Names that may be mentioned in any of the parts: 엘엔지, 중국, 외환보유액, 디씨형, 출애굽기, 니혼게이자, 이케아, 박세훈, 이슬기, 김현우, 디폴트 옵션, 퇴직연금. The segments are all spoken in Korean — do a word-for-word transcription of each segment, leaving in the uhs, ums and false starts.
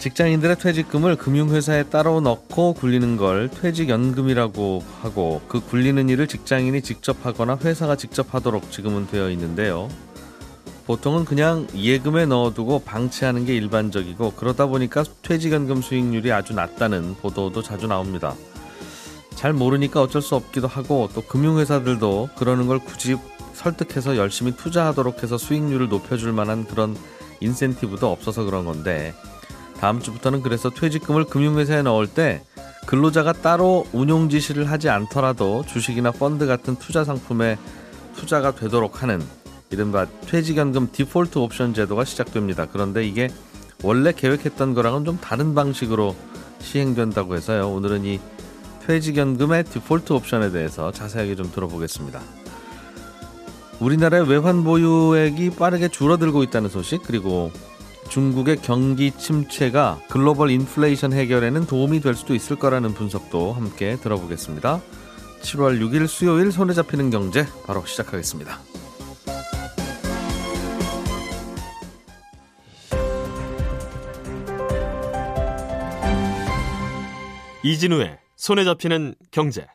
직장인들의 퇴직금을 금융회사에 따로 넣고 굴리는 걸 퇴직연금이라고 하고, 그 굴리는 일을 직장인이 직접 하거나 회사가 직접 하도록 지금은 되어 있는데요. 보통은 그냥 예금에 넣어두고 방치하는 게 일반적이고, 그러다 보니까 퇴직연금 수익률이 아주 낮다는 보도도 자주 나옵니다. 잘 모르니까 어쩔 수 없기도 하고, 또 금융회사들도 그러는 걸 굳이 설득해서 열심히 투자하도록 해서 수익률을 높여줄 만한 그런 인센티브도 없어서 그런 건데, 다음 주부터는 그래서 퇴직금을 금융회사에 넣을 때 근로자가 따로 운용 지시를 하지 않더라도 주식이나 펀드 같은 투자 상품에 투자가 되도록 하는 이른바 퇴직연금 디폴트 옵션 제도가 시작됩니다. 그런데 이게 원래 계획했던 거랑은 좀 다른 방식으로 시행된다고 해서요. 오늘은 이 퇴직연금의 디폴트 옵션에 대해서 자세하게 좀 들어보겠습니다. 우리나라의 외환 보유액이 빠르게 줄어들고 있다는 소식, 그리고 중국의 경기 침체가 글로벌 인플레이션 해결에는 도움이 될 수도 있을 거라는 분석도 함께 들어보겠습니다. 칠월 육일 수요일 손에 잡히는 경제 바로 시작하겠습니다. 이진우의 손에 잡히는 경제.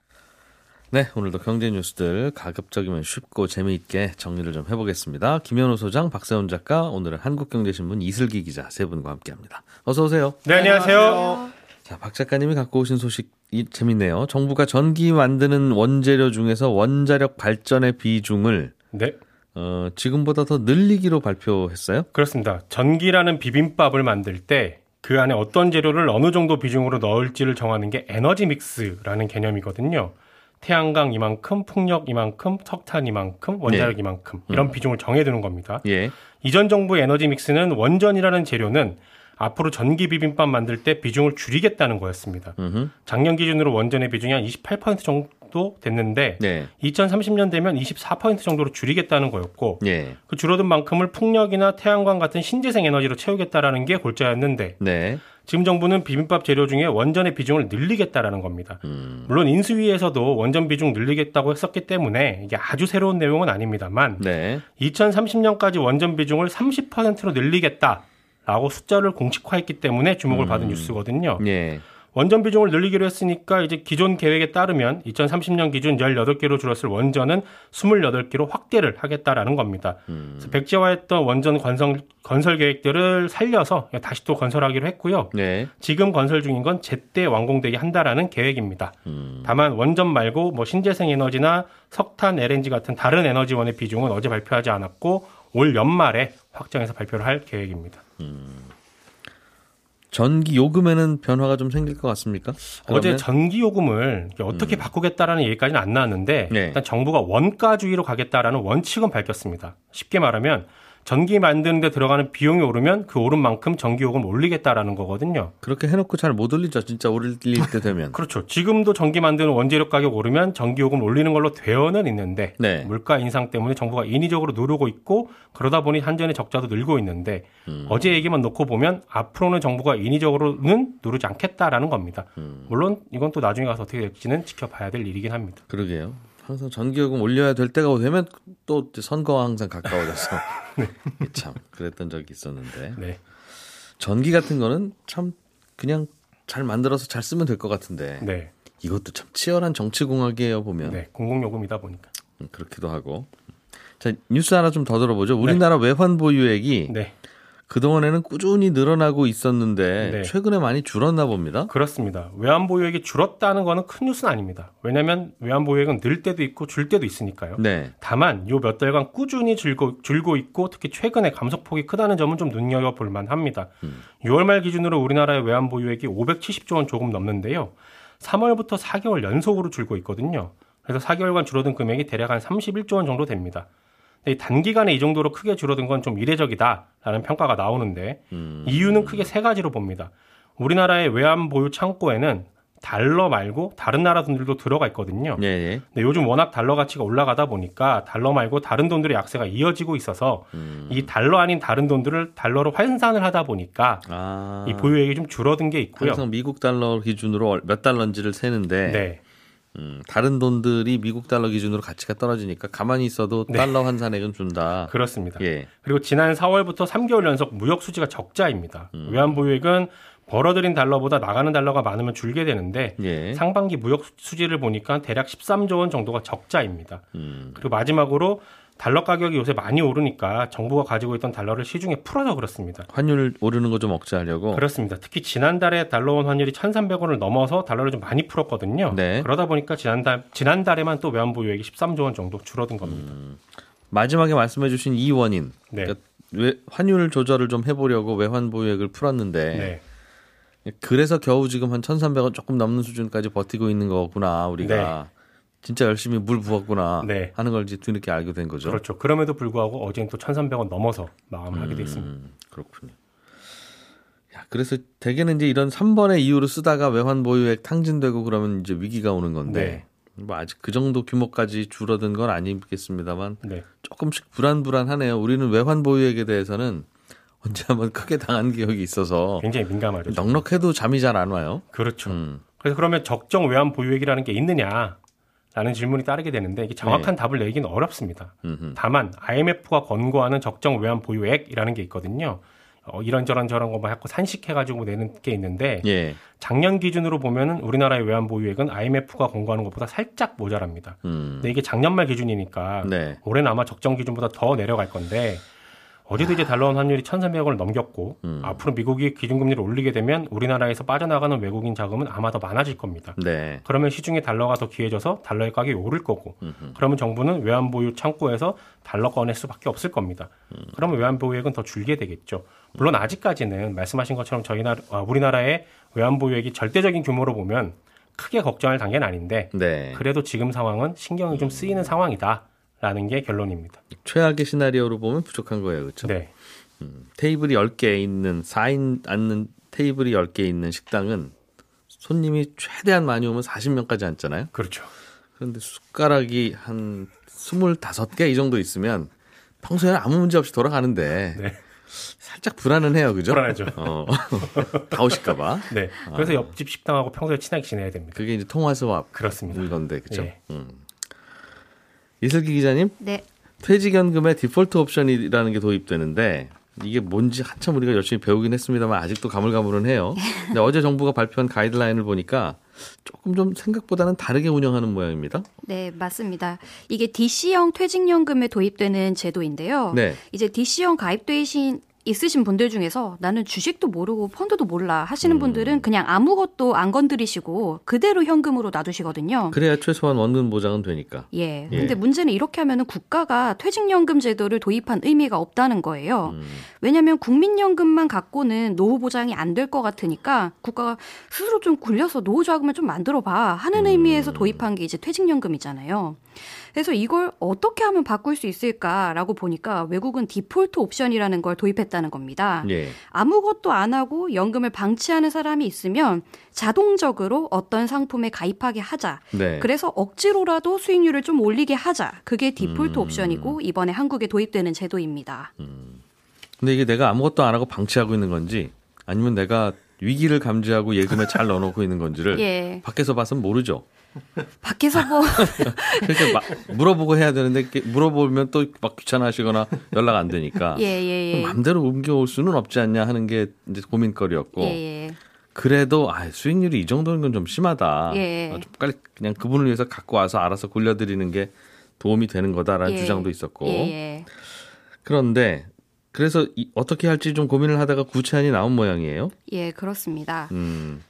네, 오늘도 경제 뉴스들 가급적이면 쉽고 재미있게 정리를 좀 해보겠습니다. 김현우 소장, 박세훈 작가, 오늘은 한국경제신문 이슬기 기자 세 분과 함께합니다. 어서 오세요. 네, 안녕하세요. 자, 박 작가님이 갖고 오신 소식이 재밌네요. 정부가 전기 만드는 원재료 중에서 원자력 발전의 비중을 네. 어, 지금보다 더 늘리기로 발표했어요? 그렇습니다. 전기라는 비빔밥을 만들 때 그 안에 어떤 재료를 어느 정도 비중으로 넣을지를 정하는 게 에너지 믹스라는 개념이거든요. 태양광 이만큼, 풍력 이만큼, 석탄 이만큼, 원자력 예. 이만큼 이런 음. 비중을 정해두는 겁니다. 예. 이전 정부의 에너지 믹스는 원전이라는 재료는 앞으로 전기 비빔밥 만들 때 비중을 줄이겠다는 거였습니다. 음흠. 작년 기준으로 원전의 비중이 한 이십팔 퍼센트 정도 됐는데 네. 이천삼십 년 되면 이십사 퍼센트 정도로 줄이겠다는 거였고 예. 그 줄어든 만큼을 풍력이나 태양광 같은 신재생 에너지로 채우겠다라는 게 골자였는데 네. 지금 정부는 비빔밥 재료 중에 원전의 비중을 늘리겠다라는 겁니다. 음. 물론 인수위에서도 원전 비중 늘리겠다고 했었기 때문에 이게 아주 새로운 내용은 아닙니다만 네. 이천삼십 년까지 원전 비중을 삼십 퍼센트로 늘리겠다라고 숫자를 공식화했기 때문에 주목을 음. 받은 뉴스거든요. 예. 원전 비중을 늘리기로 했으니까 이제 기존 계획에 따르면 이천삼십 년 기준 열여덟 개로 줄었을 원전은 스물여덟 개로 확대를 하겠다라는 겁니다. 음. 그래서 백지화했던 원전 건설, 건설 계획들을 살려서 다시 또 건설하기로 했고요. 네. 지금 건설 중인 건 제때 완공되게 한다라는 계획입니다. 음. 다만 원전 말고 뭐 신재생 에너지나 석탄, 엘엔지 같은 다른 에너지원의 비중은 어제 발표하지 않았고 올 연말에 확정해서 발표를 할 계획입니다. 음. 전기 요금에는 변화가 좀 생길 것 같습니까? 그러면? 어제 전기 요금을 어떻게 음. 바꾸겠다라는 얘기까지는 안 나왔는데 네. 일단 정부가 원가주의로 가겠다라는 원칙은 밝혔습니다. 쉽게 말하면 전기 만드는 데 들어가는 비용이 오르면 그 오른 만큼 전기 요금 올리겠다라는 거거든요. 그렇게 해놓고 잘 못 올리죠. 진짜 올릴 때 되면. 그렇죠. 지금도 전기 만드는 원재료 가격 오르면 전기 요금 올리는 걸로 되어는 있는데 네. 물가 인상 때문에 정부가 인위적으로 누르고 있고, 그러다 보니 한전의 적자도 늘고 있는데 음. 어제 얘기만 놓고 보면 앞으로는 정부가 인위적으로는 누르지 않겠다라는 겁니다. 음. 물론 이건 또 나중에 가서 어떻게 될지는 지켜봐야 될 일이긴 합니다. 그러게요. 항상 전기요금 올려야 될 때가 되면 또 선거와 항상 가까워져서 네. 참 그랬던 적이 있었는데 네. 전기 같은 거는 참 그냥 잘 만들어서 잘 쓰면 될 것 같은데 네. 이것도 참 치열한 정치공학이에요, 보면. 네, 공공요금이다 보니까. 그렇기도 하고. 자, 뉴스 하나 좀 더 들어보죠. 우리나라 네. 외환 보유액이 네. 그동안에는 꾸준히 늘어나고 있었는데 네. 최근에 많이 줄었나 봅니다. 그렇습니다. 외환보유액이 줄었다는 거는 큰 뉴스는 아닙니다. 왜냐하면 외환보유액은 늘 때도 있고 줄 때도 있으니까요. 네. 다만 요 몇 달간 꾸준히 줄고, 줄고 있고, 특히 최근에 감소폭이 크다는 점은 좀 눈여겨볼 만합니다. 음. 유월 말 기준으로 우리나라의 외환보유액이 오백칠십조 원 조금 넘는데요. 삼월부터 사 개월 연속으로 줄고 있거든요. 그래서 사 개월간 줄어든 금액이 대략 한 삼십일조 원 정도 됩니다. 단기간에 이 정도로 크게 줄어든 건 좀 이례적이다라는 평가가 나오는데 음. 이유는 크게 세 가지로 봅니다. 우리나라의 외환 보유 창고에는 달러 말고 다른 나라 돈들도 들어가 있거든요. 네. 근데 요즘 워낙 달러 가치가 올라가다 보니까 달러 말고 다른 돈들의 약세가 이어지고 있어서 음. 이 달러 아닌 다른 돈들을 달러로 환산을 하다 보니까 아. 이 보유액이 좀 줄어든 게 있고요. 항상 미국 달러 기준으로 몇 달러인지를 세는데 네. 음, 다른 돈들이 미국 달러 기준으로 가치가 떨어지니까 가만히 있어도 달러 네. 환산액은 준다. 그렇습니다. 예. 그리고 지난 사월부터 삼 개월 연속 무역 수지가 적자입니다. 음. 외환 보유액은 벌어들인 달러보다 나가는 달러가 많으면 줄게 되는데 예. 상반기 무역 수지를 보니까 대략 십삼조 원 정도가 적자입니다. 음. 그리고 마지막으로 달러 가격이 요새 많이 오르니까 정부가 가지고 있던 달러를 시중에 풀어서 그렇습니다. 환율 오르는 거 좀 억제하려고? 그렇습니다. 특히 지난달에 달러원 환율이 천삼백 원을 넘어서 달러를 좀 많이 풀었거든요. 네. 그러다 보니까 지난달, 지난달에만 또 외환 보유액이 십삼조 원 정도 줄어든 겁니다. 음. 마지막에 말씀해 주신 이 원인. 네. 그러니까 외, 환율 조절을 좀 해보려고 외환 보유액을 풀었는데 네. 그래서 겨우 지금 한 천삼백 원 조금 넘는 수준까지 버티고 있는 거구나 우리가. 네. 진짜 열심히 물 부었구나 네. 하는 걸 이제 뒤늦게 알게 된 거죠. 그렇죠. 그럼에도 불구하고 어제는 또 천삼백 원 넘어서 마감을 음, 하게 됐습니다. 그렇군요. 야, 그래서 대개는 이제 이런 삼 번의 이유로 쓰다가 외환 보유액 탕진되고 그러면 이제 위기가 오는 건데 네. 뭐 아직 그 정도 규모까지 줄어든 건 아니겠습니다만 네. 조금씩 불안불안하네요. 우리는 외환 보유액에 대해서는 언제 한번 크게 당한 기억이 있어서 굉장히 민감하죠. 넉넉해도 잠이 잘 안 와요. 그렇죠. 음. 그래서 그러면 적정 외환 보유액이라는 게 있느냐? 라는 질문이 따르게 되는데 이게 정확한 네. 답을 내기는 어렵습니다. 음흠. 다만 아이엠에프가 권고하는 적정 외환 보유액이라는 게 있거든요. 어, 이런저런 저런 거 막 하고 산식해가지고 내는 게 있는데 예. 작년 기준으로 보면은 우리나라의 외환 보유액은 아이엠에프가 권고하는 것보다 살짝 모자랍니다. 음. 근데 이게 작년 말 기준이니까 네. 올해는 아마 적정 기준보다 더 내려갈 건데 어제도 이제 달러원 환율이 천삼백 원을 넘겼고 음. 앞으로 미국이 기준금리를 올리게 되면 우리나라에서 빠져나가는 외국인 자금은 아마 더 많아질 겁니다. 네. 그러면 시중에 달러가 더 귀해져서 달러의 가격이 오를 거고 음흠. 그러면 정부는 외환 보유 창고에서 달러 꺼낼 수밖에 없을 겁니다. 음. 그러면 외환 보유액은 더 줄게 되겠죠. 물론 아직까지는 말씀하신 것처럼 저희 나라, 우리나라의 외환 보유액이 절대적인 규모로 보면 크게 걱정할 단계는 아닌데 네. 그래도 지금 상황은 신경이 좀 쓰이는 음. 상황이다. 라는 게 결론입니다. 최악의 시나리오로 보면 부족한 거예요. 그렇죠? 네. 음, 테이블이 열 개 있는 사 인 앉는 테이블이 열 개 있는 식당은 손님이 최대한 많이 오면 사십 명까지 앉잖아요. 그렇죠. 그런데 숟가락이 한 스물다섯 개 이 정도 있으면 평소에는 아무 문제 없이 돌아가는데 네. 살짝 불안은 해요. 그죠? 불안하죠. 어. 다 오실까 봐. 네. 그래서 어. 옆집 식당하고 평소에 친하게 지내야 됩니다. 그게 이제 통화수합. 그렇습니다. 물건데. 그렇죠? 네. 음. 이슬기 기자님, 네. 퇴직연금의 디폴트 옵션이라는 게 도입되는데 이게 뭔지 한참 우리가 열심히 배우긴 했습니다만 아직도 가물가물은 해요. 근데 어제 정부가 발표한 가이드라인을 보니까 조금 좀 생각보다는 다르게 운영하는 모양입니다. 네, 맞습니다. 이게 디씨형 퇴직연금에 도입되는 제도인데요. 네. 이제 디씨형 가입되신 있으신 분들 중에서 나는 주식도 모르고 펀드도 몰라 하시는 음. 분들은 그냥 아무것도 안 건드리시고 그대로 현금으로 놔두시거든요. 그래야 최소한 원금 보장은 되니까. 예. 예. 근데 문제는 이렇게 하면은 국가가 퇴직연금 제도를 도입한 의미가 없다는 거예요. 음. 왜냐하면 국민연금만 갖고는 노후 보장이 안 될 것 같으니까 국가가 스스로 좀 굴려서 노후 자금을 좀 만들어봐 하는 음. 의미에서 도입한 게 이제 퇴직연금이잖아요. 그래서 이걸 어떻게 하면 바꿀 수 있을까라고 보니까 외국은 디폴트 옵션이라는 걸 도입했다는 겁니다. 예. 아무것도 안 하고 연금을 방치하는 사람이 있으면 자동적으로 어떤 상품에 가입하게 하자. 네. 그래서 억지로라도 수익률을 좀 올리게 하자. 그게 디폴트 음. 옵션이고 이번에 한국에 도입되는 제도입니다. 음. 근데 이게 내가 아무것도 안 하고 방치하고 있는 건지 아니면 내가 위기를 감지하고 예금에 잘 넣어놓고 있는 건지를 예. 밖에서 봐서는 모르죠. 밖에서 뭐 그렇게 막 물어보고 해야 되는데 물어보면 또 막 귀찮아하시거나 연락 안 되니까 예, 예, 예. 마음대로 옮겨올 수는 없지 않냐 하는 게 이제 고민거리였고 예, 예. 그래도 아, 수익률이 이 정도인 건 좀 심하다. 예. 아, 좀 빨리 그냥 그분을 위해서 갖고 와서 알아서 굴려드리는 게 도움이 되는 거다라는 예. 주장도 있었고 예, 예. 그런데. 그래서 이, 어떻게 할지 좀 고민을 하다가 구체안이 나온 모양이에요. 예, 그렇습니다. 음.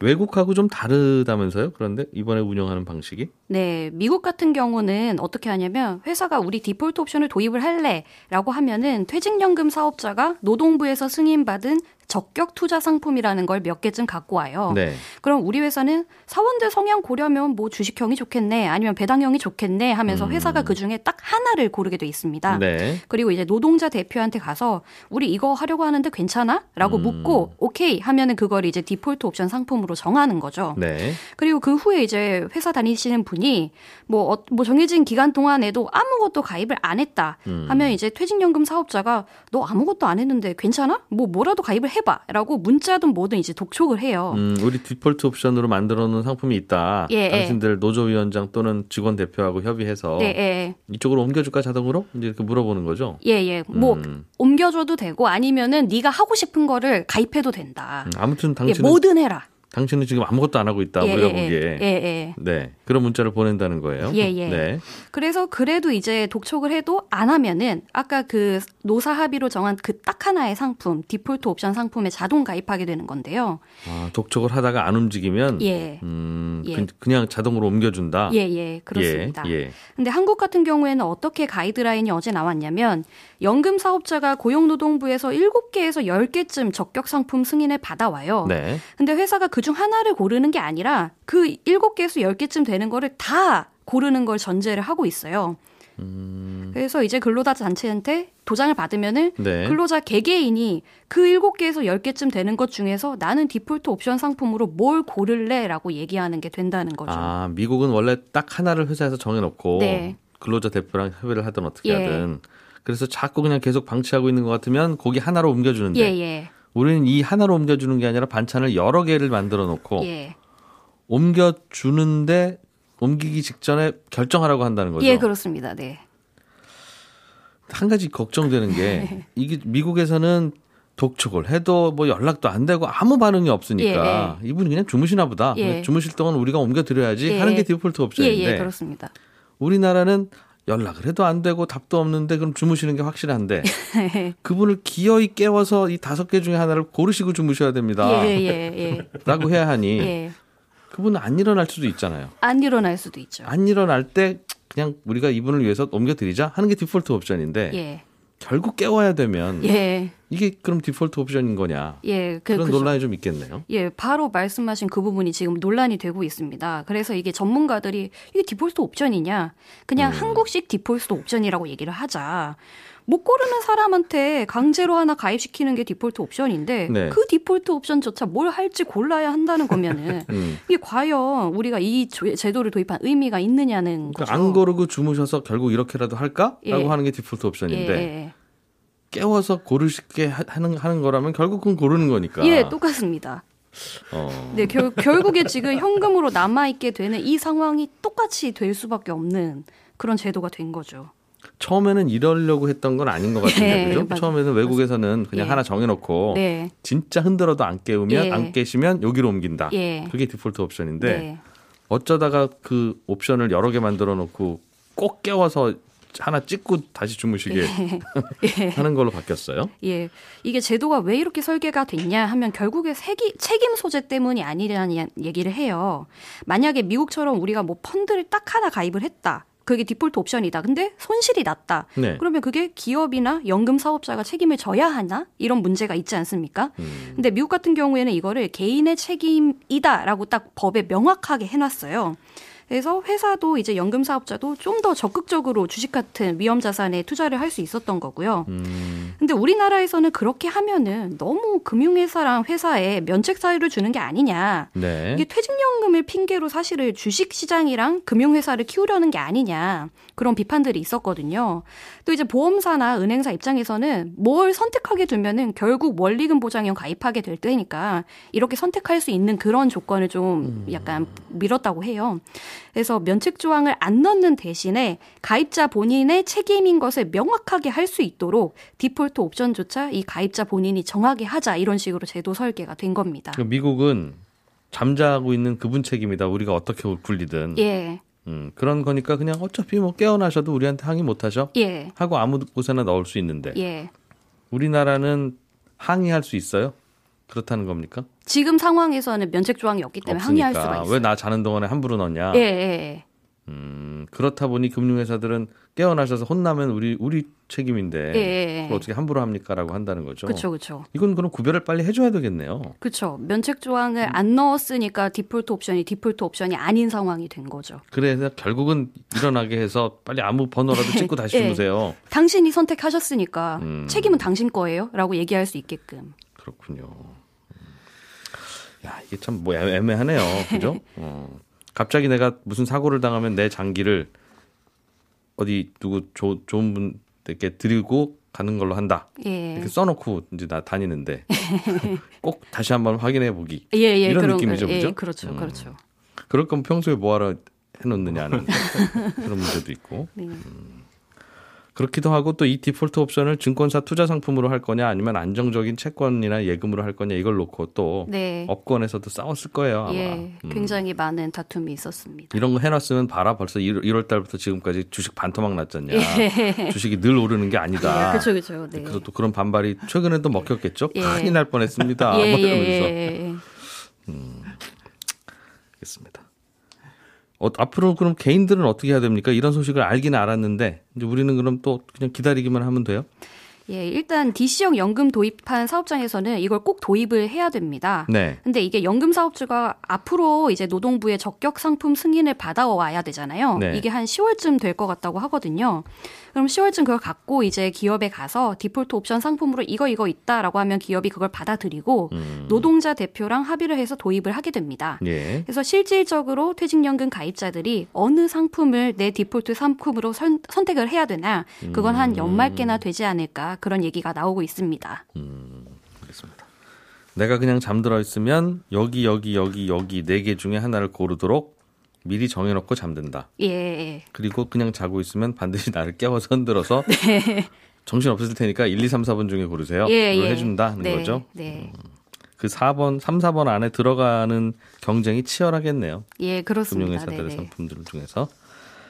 외국하고 좀 다르다면서요? 그런데 이번에 운영하는 방식이? 네. 미국 같은 경우는 어떻게 하냐면 회사가 우리 디폴트 옵션을 도입을 할래라고 하면은 퇴직연금 사업자가 노동부에서 승인받은 적격 투자 상품이라는 걸 몇 개쯤 갖고 와요. 네. 그럼 우리 회사는 사원들 성향 고려면 뭐 주식형이 좋겠네, 아니면 배당형이 좋겠네 하면서 회사가 음. 그중에 딱 하나를 고르게 돼 있습니다. 네. 그리고 이제 노동자 대표한테 가서 우리 이거 하려고 하는데 괜찮아? 라고 음. 묻고 오케이 하면은 그걸 이제 디폴트 옵션 상품으로 정하는 거죠. 네. 그리고 그 후에 이제 회사 다니시는 분이 뭐, 어, 뭐 정해진 기간 동안에도 아무것도 가입을 안 했다 하면 음. 이제 퇴직연금 사업자가 너 아무것도 안 했는데 괜찮아? 뭐 뭐라도 가입을 해봐 라고 문자든 뭐든 이제 독촉을 해요. 음, 우리 디폴트 옵션으로 만들어 놓은 상품이 있다. 예, 당신들 예. 노조위원장 또는 직원 대표하고 협의해서 예, 예. 이쪽으로 옮겨줄까 자동으로? 이제 이렇게 물어보는 거죠. 예예. 예. 음. 뭐 옮겨줘도 되고 아니면은 네가 하고 싶은 거를 가입해도 된다. 음, 아무튼 당신은 예, 뭐든 해라. 당신은 지금 아무것도 안 하고 있다. 예, 우리가 보기에. 예, 예. 네. 그런 문자를 보낸다는 거예요. 예, 예. 네. 그래서 그래도 이제 독촉을 해도 안 하면은 아까 그 노사 합의로 정한 그 딱 하나의 상품, 디폴트 옵션 상품에 자동 가입하게 되는 건데요. 아, 독촉을 하다가 안 움직이면 예. 음, 예. 그냥 자동으로 옮겨준다. 예, 예. 그렇습니다. 예, 예. 근데 한국 같은 경우에는 어떻게 가이드라인이 어제 나왔냐면 연금 사업자가 고용노동부에서 일곱 개에서 열 개쯤 적격 상품 승인을 받아와요. 네. 근데 회사가 그 그중 하나를 고르는 게 아니라 그 일곱 개에서 열 개쯤 되는 거를 다 고르는 걸 전제를 하고 있어요. 음... 그래서 이제 근로자 단체한테 도장을 받으면은 네. 근로자 개개인이 그 일곱 개에서 열 개쯤 되는 것 중에서 나는 디폴트 옵션 상품으로 뭘 고를래라고 얘기하는 게 된다는 거죠. 아, 미국은 원래 딱 하나를 회사에서 정해놓고 네. 근로자 대표랑 협의를 하든 어떻게 예. 하든 그래서 자꾸 그냥 계속 방치하고 있는 것 같으면 거기 하나로 옮겨주는데 예, 예. 우리는 이 하나로 옮겨주는 게 아니라 반찬을 여러 개를 만들어 놓고 예. 옮겨주는데 옮기기 직전에 결정하라고 한다는 거죠. 예, 그렇습니다. 네. 한 가지 걱정되는 게 이게 미국에서는 독촉을 해도 뭐 연락도 안 되고 아무 반응이 없으니까 예. 이분이 그냥 주무시나 보다. 예. 주무실 동안 우리가 옮겨드려야지 예. 하는 게 디폴트 옵션인데 예, 예, 그렇습니다. 우리나라는 연락을 해도 안 되고 답도 없는데 그럼 주무시는 게 확실한데 그분을 기어이 깨워서 이 다섯 개 중에 하나를 고르시고 주무셔야 됩니다. 예, 예, 예. 라고 해야 하니 예. 그분은 안 일어날 수도 있잖아요. 안 일어날 수도 있죠. 안 일어날 때 그냥 우리가 이분을 위해서 옮겨드리자 하는 게 디폴트 옵션인데 예. 결국 깨워야 되면 예. 이게 그럼 디폴트 옵션인 거냐. 예, 그, 그런 그죠. 논란이 좀 있겠네요. 예, 바로 말씀하신 그 부분이 지금 논란이 되고 있습니다. 그래서 이게 전문가들이 이게 디폴트 옵션이냐 그냥 음. 한국식 디폴트 옵션이라고 얘기를 하자. 못 고르는 사람한테 강제로 하나 가입시키는 게 디폴트 옵션인데 네. 그 디폴트 옵션조차 뭘 할지 골라야 한다는 거면은 음. 이게 과연 우리가 이 제도를 도입한 의미가 있느냐는 거죠. 안 고르고 주무셔서 결국 이렇게라도 할까라고 예. 하는 게 디폴트 옵션인데 예. 깨워서 고르시게 하는 하는 거라면 결국은 고르는 거니까. 예, 똑같습니다. 어. 네, 결, 결국에 지금 현금으로 남아 있게 되는 이 상황이 똑같이 될 수밖에 없는 그런 제도가 된 거죠. 처음에는 이러려고 했던 건 아닌 것 같은데, 예, 그죠? 맞, 처음에는 외국에서는 그냥 예. 하나 정해놓고, 네. 진짜 흔들어도 안 깨우면, 예. 안 깨시면 여기로 옮긴다. 예. 그게 디폴트 옵션인데, 네. 어쩌다가 그 옵션을 여러 개 만들어 놓고 꼭 깨워서 하나 찍고 다시 주무시게 예. 하는 걸로 바뀌었어요. 예, 이게 제도가 왜 이렇게 설계가 됐냐 하면 결국에 세기, 책임 소재 때문이 아니라는 얘기를 해요. 만약에 미국처럼 우리가 뭐 펀드를 딱 하나 가입을 했다. 그게 디폴트 옵션이다. 근데 손실이 났다. 네. 그러면 그게 기업이나 연금 사업자가 책임을 져야 하나? 이런 문제가 있지 않습니까? 음. 근데 미국 같은 경우에는 이거를 개인의 책임이다라고 딱 법에 명확하게 해놨어요. 그래서 회사도 이제 연금 사업자도 좀 더 적극적으로 주식 같은 위험 자산에 투자를 할 수 있었던 거고요. 음. 근데 우리나라에서는 그렇게 하면은 너무 금융회사랑 회사에 면책 사유를 주는 게 아니냐. 네. 이게 퇴직연금을 핑계로 사실을 주식 시장이랑 금융회사를 키우려는 게 아니냐. 그런 비판들이 있었거든요. 또 이제 보험사나 은행사 입장에서는 뭘 선택하게 두면은 결국 원리금 보장형 가입하게 될 때니까 이렇게 선택할 수 있는 그런 조건을 좀 약간 밀었다고 해요. 그래서 면책 조항을 안 넣는 대신에 가입자 본인의 책임인 것을 명확하게 할 수 있도록 디폴트 옵션조차 이 가입자 본인이 정하게 하자 이런 식으로 제도 설계가 된 겁니다. 미국은 잠자고 있는 그분 책임이다. 우리가 어떻게 굴리든. 예. 음, 그런 거니까 그냥 어차피 뭐 깨어나셔도 우리한테 항의 못하셔. 예. 하고 아무 곳에나 넣을 수 있는데. 예. 우리나라는 항의할 수 있어요? 그렇다는 겁니까? 지금 상황에서는 면책 조항이 없기 때문에 없으니까. 항의할 수가 있어요. 왜 나 자는 동안에 함부로 넣냐? 예, 예, 예. 음. 음, 그렇다 보니 금융회사들은 깨어나셔서 혼나면 우리 우리 책임인데 예, 예. 어떻게 함부로 합니까라고 한다는 거죠. 그렇죠, 그렇죠. 이건 그럼 구별을 빨리 해줘야 되겠네요. 그렇죠. 면책 조항을 음. 안 넣었으니까 디폴트 옵션이 디폴트 옵션이 아닌 상황이 된 거죠. 그래서 결국은 일어나게 해서 빨리 아무 번호라도 찍고 다시 주무세요. 예. 당신이 선택하셨으니까 음. 책임은 당신 거예요라고 얘기할 수 있게끔. 그렇군요. 야 이게 참 뭐 애매하네요, 그죠? 어. 갑자기 내가 무슨 사고를 당하면 내 장기를 어디 누구 조, 좋은 분들께 드리고 가는 걸로 한다. 예. 이렇게 써놓고 이제 나 다니는데 꼭 다시 한번 확인해 보기. 예, 예, 이런 그런, 느낌이죠, 예, 그죠? 그렇죠, 음. 그렇죠. 그럴 거면 평소에 뭐하러 해놓느냐는 그런 문제도 있고. 네. 음. 그렇기도 하고 또 이 디폴트 옵션을 증권사 투자 상품으로 할 거냐 아니면 안정적인 채권이나 예금으로 할 거냐 이걸 놓고 또 네. 업권에서도 싸웠을 거예요. 아마. 예, 굉장히 음. 많은 다툼이 있었습니다. 이런 거 해놨으면 봐라 벌써 일월 달부터 지금까지 주식 반토막 났잖냐. 예. 주식이 늘 오르는 게 아니다. 그렇죠. 예, 그렇죠. 네. 그래서 또 그런 반발이 최근에도 먹혔겠죠. 예. 큰일 날 뻔했습니다. 예, 예, 예. 음, 알겠습니다. 어, 앞으로 그럼 개인들은 어떻게 해야 됩니까? 이런 소식을 알긴 알았는데 이제 우리는 그럼 또 그냥 기다리기만 하면 돼요? 예, 일단 디씨형 연금 도입한 사업장에서는 이걸 꼭 도입을 해야 됩니다. 네. 근데 이게 연금 사업주가 앞으로 이제 노동부의 적격 상품 승인을 받아와야 되잖아요. 네. 이게 한 시월쯤 될 것 같다고 하거든요. 그럼 시월쯤 그걸 갖고 이제 기업에 가서 디폴트 옵션 상품으로 이거 이거 있다라고 하면 기업이 그걸 받아들이고 음. 노동자 대표랑 합의를 해서 도입을 하게 됩니다. 예. 그래서 실질적으로 퇴직연금 가입자들이 어느 상품을 내 디폴트 상품으로 선, 선택을 해야 되나 그건 한 연말께나 되지 않을까 그런 얘기가 나오고 있습니다. 음, 알겠습니다. 내가 그냥 잠들어 있으면 여기 여기 여기 여기 네 개 중에 하나를 고르도록 미리 정해놓고 잠든다. 예. 그리고 그냥 자고 있으면 반드시 나를 깨워서 흔들어서 네. 정신 없을 테니까 일, 이, 삼, 사번 중에 고르세요. 예, 이걸 예. 해준다는 네, 거죠. 네. 음, 그 사 번, 삼, 사번 안에 들어가는 경쟁이 치열하겠네요. 예, 그렇습니다. 금융회사들의 네네. 상품들 중에서.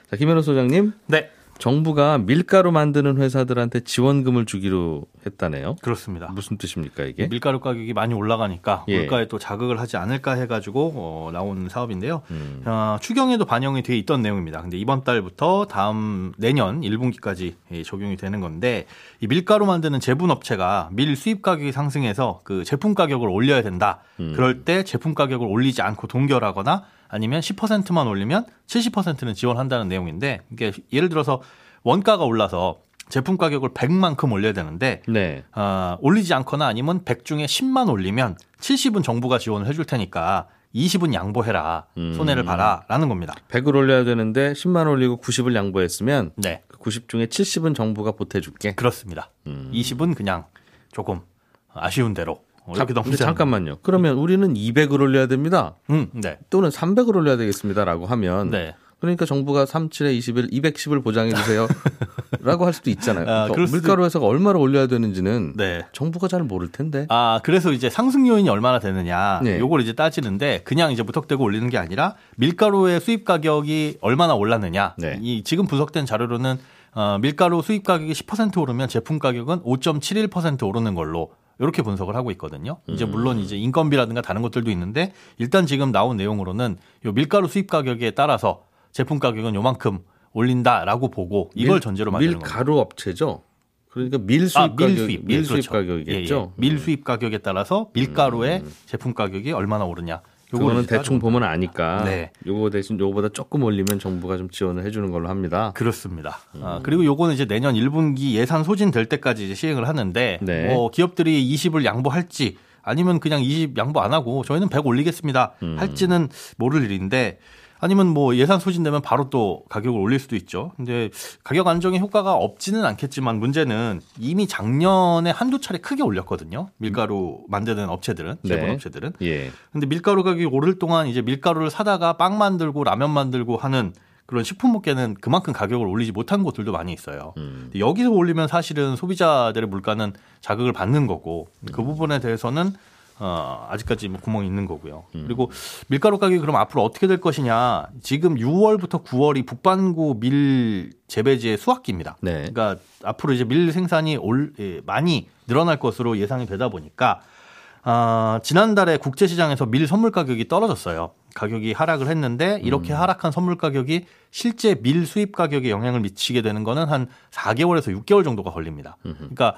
자, 김현우 소장님. 네. 정부가 밀가루 만드는 회사들한테 지원금을 주기로 했다네요. 그렇습니다. 무슨 뜻입니까 이게? 밀가루 가격이 많이 올라가니까 예. 물가에 또 자극을 하지 않을까 해가지고 어, 나온 사업인데요. 음. 어, 추경에도 반영이 돼 있던 내용입니다. 근데 이번 달부터 다음 내년 일 분기까지 적용이 되는 건데 이 밀가루 만드는 제분업체가 밀 수입 가격이 상승해서 그 제품 가격을 올려야 된다. 음. 그럴 때 제품 가격을 올리지 않고 동결하거나 아니면 십 퍼센트만 올리면 칠십 퍼센트는 지원한다는 내용인데 이게 예를 들어서 원가가 올라서 제품 가격을 백만큼 올려야 되는데 네. 어, 올리지 않거나 아니면 백 중에 십만 올리면 칠십은 정부가 지원을 해줄 테니까 이십은 양보해라. 손해를 봐라. 라는 겁니다. 백을 올려야 되는데 십만 올리고 구십을 양보했으면 네. 구십 중에 칠십은 정부가 보태줄게. 그렇습니다. 음. 이십은 그냥 조금 아쉬운 대로. 자, 근데 잠깐만요. 그러면 우리는 이백을 올려야 됩니다. 음, 네. 또는 삼백을 올려야 되겠습니다라고 하면 네. 그러니까 정부가 삼, 칠에 이십일, 이백십을 보장해 주세요 라고 할 수도 있잖아요. 아, 그러니까 밀가루 회사가 얼마를 올려야 되는지는 네. 정부가 잘 모를 텐데. 아, 그래서 이제 상승 요인이 얼마나 되느냐 네. 요걸 이제 따지는데 그냥 이제 무턱대고 올리는 게 아니라 밀가루의 수입 가격이 얼마나 올랐느냐. 네. 이 지금 분석된 자료로는 어, 밀가루 수입 가격이 십 퍼센트 오르면 제품 가격은 오 점 칠십일 퍼센트 오르는 걸로 이렇게 분석을 하고 있거든요. 이제 물론 이제 인건비라든가 다른 것들도 있는데 일단 지금 나온 내용으로는 요 밀가루 수입 가격에 따라서 제품 가격은 요만큼 올린다라고 보고 이걸 밀, 전제로 만드는 거예요. 밀가루 겁니다. 업체죠. 그러니까 밀 수입 아, 가격, 밀 수입, 밀 예, 수입 그렇죠. 가격이겠죠. 예, 예. 밀 수입 가격에 따라서 밀가루의 음. 제품 가격이 얼마나 오르냐. 그거는 대충 보면 아니까 네. 요거 대신 요거보다 조금 올리면 정부가 좀 지원을 해주는 걸로 합니다. 그렇습니다. 음. 아, 그리고 요거는 이제 내년 일 분기 예산 소진될 때까지 이제 시행을 하는데 네. 뭐 기업들이 이십을 양보할지 아니면 그냥 이십 양보 안 하고 저희는 백 올리겠습니다 음. 할지는 모를 일인데 아니면 뭐 예산 소진되면 바로 또 가격을 올릴 수도 있죠. 근데 가격 안정의 효과가 없지는 않겠지만 문제는 이미 작년에 한두 차례 크게 올렸거든요. 밀가루 만드는 업체들은, 제분업체들은. 네. 예. 근데 밀가루 가격이 오를 동안 이제 밀가루를 사다가 빵 만들고 라면 만들고 하는 그런 식품업계는 그만큼 가격을 올리지 못한 곳들도 많이 있어요. 음. 근데 여기서 올리면 사실은 소비자들의 물가는 자극을 받는 거고 그 부분에 대해서는 어, 아직까지 뭐 구멍이 있는 거고요. 음. 그리고 밀가루 가격이 그럼 앞으로 어떻게 될 것이냐. 지금 유월부터 구월이 북반구 밀 재배지의 수확기입니다. 네. 그러니까 앞으로 이제 밀 생산이 올, 예, 많이 늘어날 것으로 예상이 되다 보니까 어, 지난달에 국제시장에서 밀 선물 가격이 떨어졌어요. 가격이 하락을 했는데 이렇게 음. 하락한 선물 가격이 실제 밀 수입 가격에 영향을 미치게 되는 거는 한 사 개월에서 육 개월 정도가 걸립니다. 음흠. 그러니까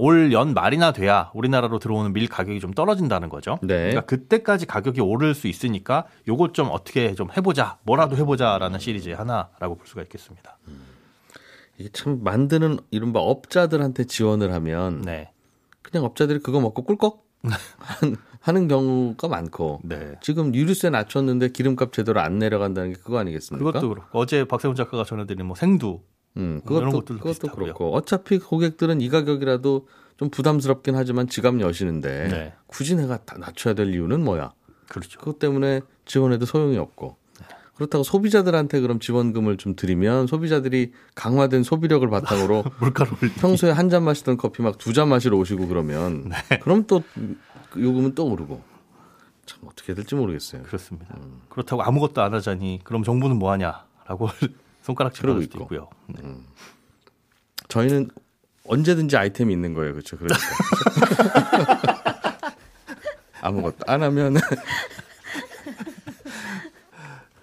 올 연 말이나 돼야 우리나라로 들어오는 밀 가격이 좀 떨어진다는 거죠. 네. 그러니까 그때까지 가격이 오를 수 있으니까 요것 좀 어떻게 좀 해보자, 뭐라도 해보자라는 시리즈의 하나라고 볼 수가 있겠습니다. 음. 이게 참 만드는 이른바 업자들한테 지원을 하면 네. 그냥 업자들이 그거 먹고 꿀꺽 하는 경우가 많고 네. 지금 유류세 낮췄는데 기름값 제대로 안 내려간다는 게 그거 아니겠습니까? 그것도 그렇고 어제 박세훈 작가가 전해드린 뭐 생두 음, 그것도, 그것도 그렇고 어차피 고객들은 이 가격이라도 좀 부담스럽긴 하지만 지갑 여시는데 네. 굳이 내가 다 낮춰야 될 이유는 뭐야? 그렇죠. 그것 때문에 지원해도 소용이 없고 네. 그렇다고 소비자들한테 그럼 지원금을 좀 드리면 소비자들이 강화된 소비력을 바탕으로 평소에 한 잔 마시던 커피 막 두 잔 마시러 오시고 그러면 네. 그럼 또 요금은 또 오르고 참 어떻게 해야 될지 모르겠어요. 그렇습니다. 음. 그렇다고 아무것도 안 하자니 그럼 정부는 뭐 하냐라고 손가락질을 할 수도 있고요. 네. 음. 저희는 언제든지 아이템이 있는 거예요. 그렇죠. 그렇죠. 아무것도 안 하면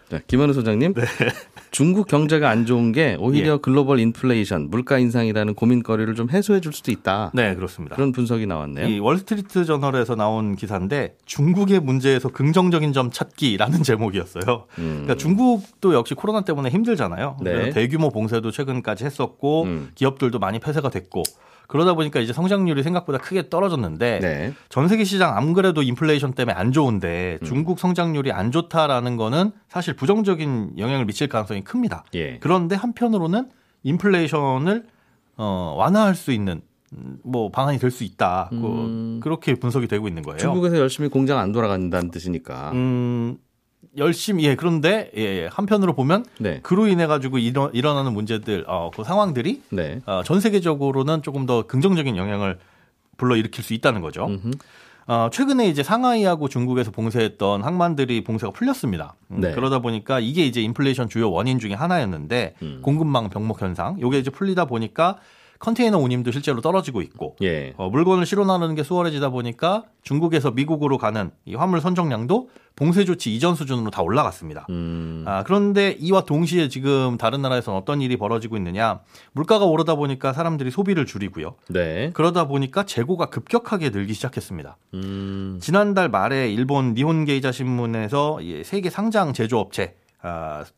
자, 김현우 소장님. 네. 중국 경제가 안 좋은 게 오히려 예. 글로벌 인플레이션, 물가 인상이라는 고민거리를 좀 해소해 줄 수도 있다. 네, 그렇습니다. 그런 분석이 나왔네요. 이 월스트리트 저널에서 나온 기사인데 중국의 문제에서 긍정적인 점 찾기라는 제목이었어요. 음. 그러니까 중국도 역시 코로나 때문에 힘들잖아요. 네. 대규모 봉쇄도 최근까지 했었고 음. 기업들도 많이 폐쇄가 됐고 그러다 보니까 이제 성장률이 생각보다 크게 떨어졌는데 네. 전 세계 시장 안 그래도 인플레이션 때문에 안 좋은데 음. 중국 성장률이 안 좋다라는 거는 사실 부정적인 영향을 미칠 가능성이 큽니다. 예. 그런데 한편으로는 인플레이션을 어, 완화할 수 있는 뭐 방안이 될 수 있다. 음. 그렇게 분석이 되고 있는 거예요. 중국에서 열심히 공장 안 돌아간다는 뜻이니까. 음. 열심히 예 그런데 예, 한편으로 보면 네. 그로 인해 가지고 일어, 일어나는 문제들 어, 그 상황들이 네. 어, 전 세계적으로는 조금 더 긍정적인 영향을 불러일으킬 수 있다는 거죠. 어, 최근에 이제 상하이하고 중국에서 봉쇄했던 항만들이 봉쇄가 풀렸습니다. 음, 네. 그러다 보니까 이게 이제 인플레이션 주요 원인 중에 하나였는데 음. 공급망 병목 현상 이게 이제 풀리다 보니까. 컨테이너 운임도 실제로 떨어지고 있고 예. 어, 물건을 실어 나르는 게 수월해지다 보니까 중국에서 미국으로 가는 이 화물 선정량도 봉쇄 조치 이전 수준으로 다 올라갔습니다. 음. 아, 그런데 이와 동시에 지금 다른 나라에서는 어떤 일이 벌어지고 있느냐. 물가가 오르다 보니까 사람들이 소비를 줄이고요. 네. 그러다 보니까 재고가 급격하게 늘기 시작했습니다. 음. 지난달 말에 일본 니혼게이자 신문에서 세계 상장 제조업체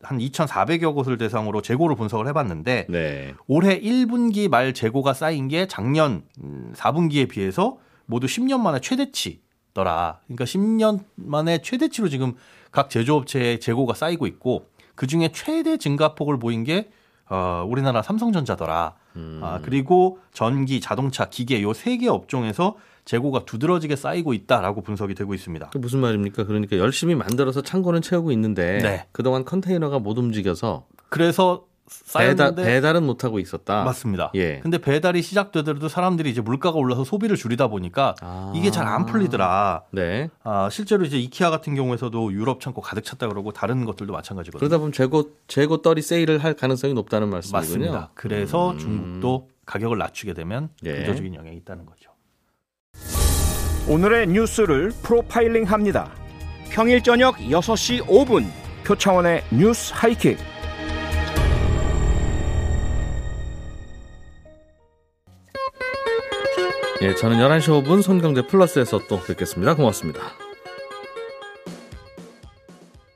한 이천사백여 곳을 대상으로 재고를 분석을 해봤는데 네. 올해 일 분기 말 재고가 쌓인 게 작년 사 분기에 비해서 모두 십 년 만에 최대치더라. 그러니까 십 년 만에 최대치로 지금 각 제조업체의 재고가 쌓이고 있고 그중에 최대 증가폭을 보인 게 우리나라 삼성전자더라. 음. 그리고 전기, 자동차, 기계 요 세 개 업종에서 재고가 두드러지게 쌓이고 있다라고 분석이 되고 있습니다. 그 무슨 말입니까? 그러니까 열심히 만들어서 창고는 채우고 있는데 네. 그동안 컨테이너가 못 움직여서 그래서 쌓였는데 배달, 배달은 못 하고 있었다. 맞습니다. 예. 근데 배달이 시작되더라도 사람들이 이제 물가가 올라서 소비를 줄이다 보니까 아. 이게 잘 안 풀리더라. 네. 아, 실제로 이제 이케아 같은 경우에서도 유럽 창고 가득 찼다 그러고 다른 것들도 마찬가지거든요. 그러다 보면 재고 재고 떨이 세일을 할 가능성이 높다는 말씀이군요. 맞습니다. 그래서 음. 중국도 가격을 낮추게 되면 예. 긍정적인 영향이 있다는 거죠. 오늘의 뉴스를 프로파일링합니다. 평일 저녁 여섯 시 오 분 표창원의 뉴스 하이킥. 예, 저는 열한 시 오 분 손경제 플러스에서 또 뵙겠습니다. 고맙습니다.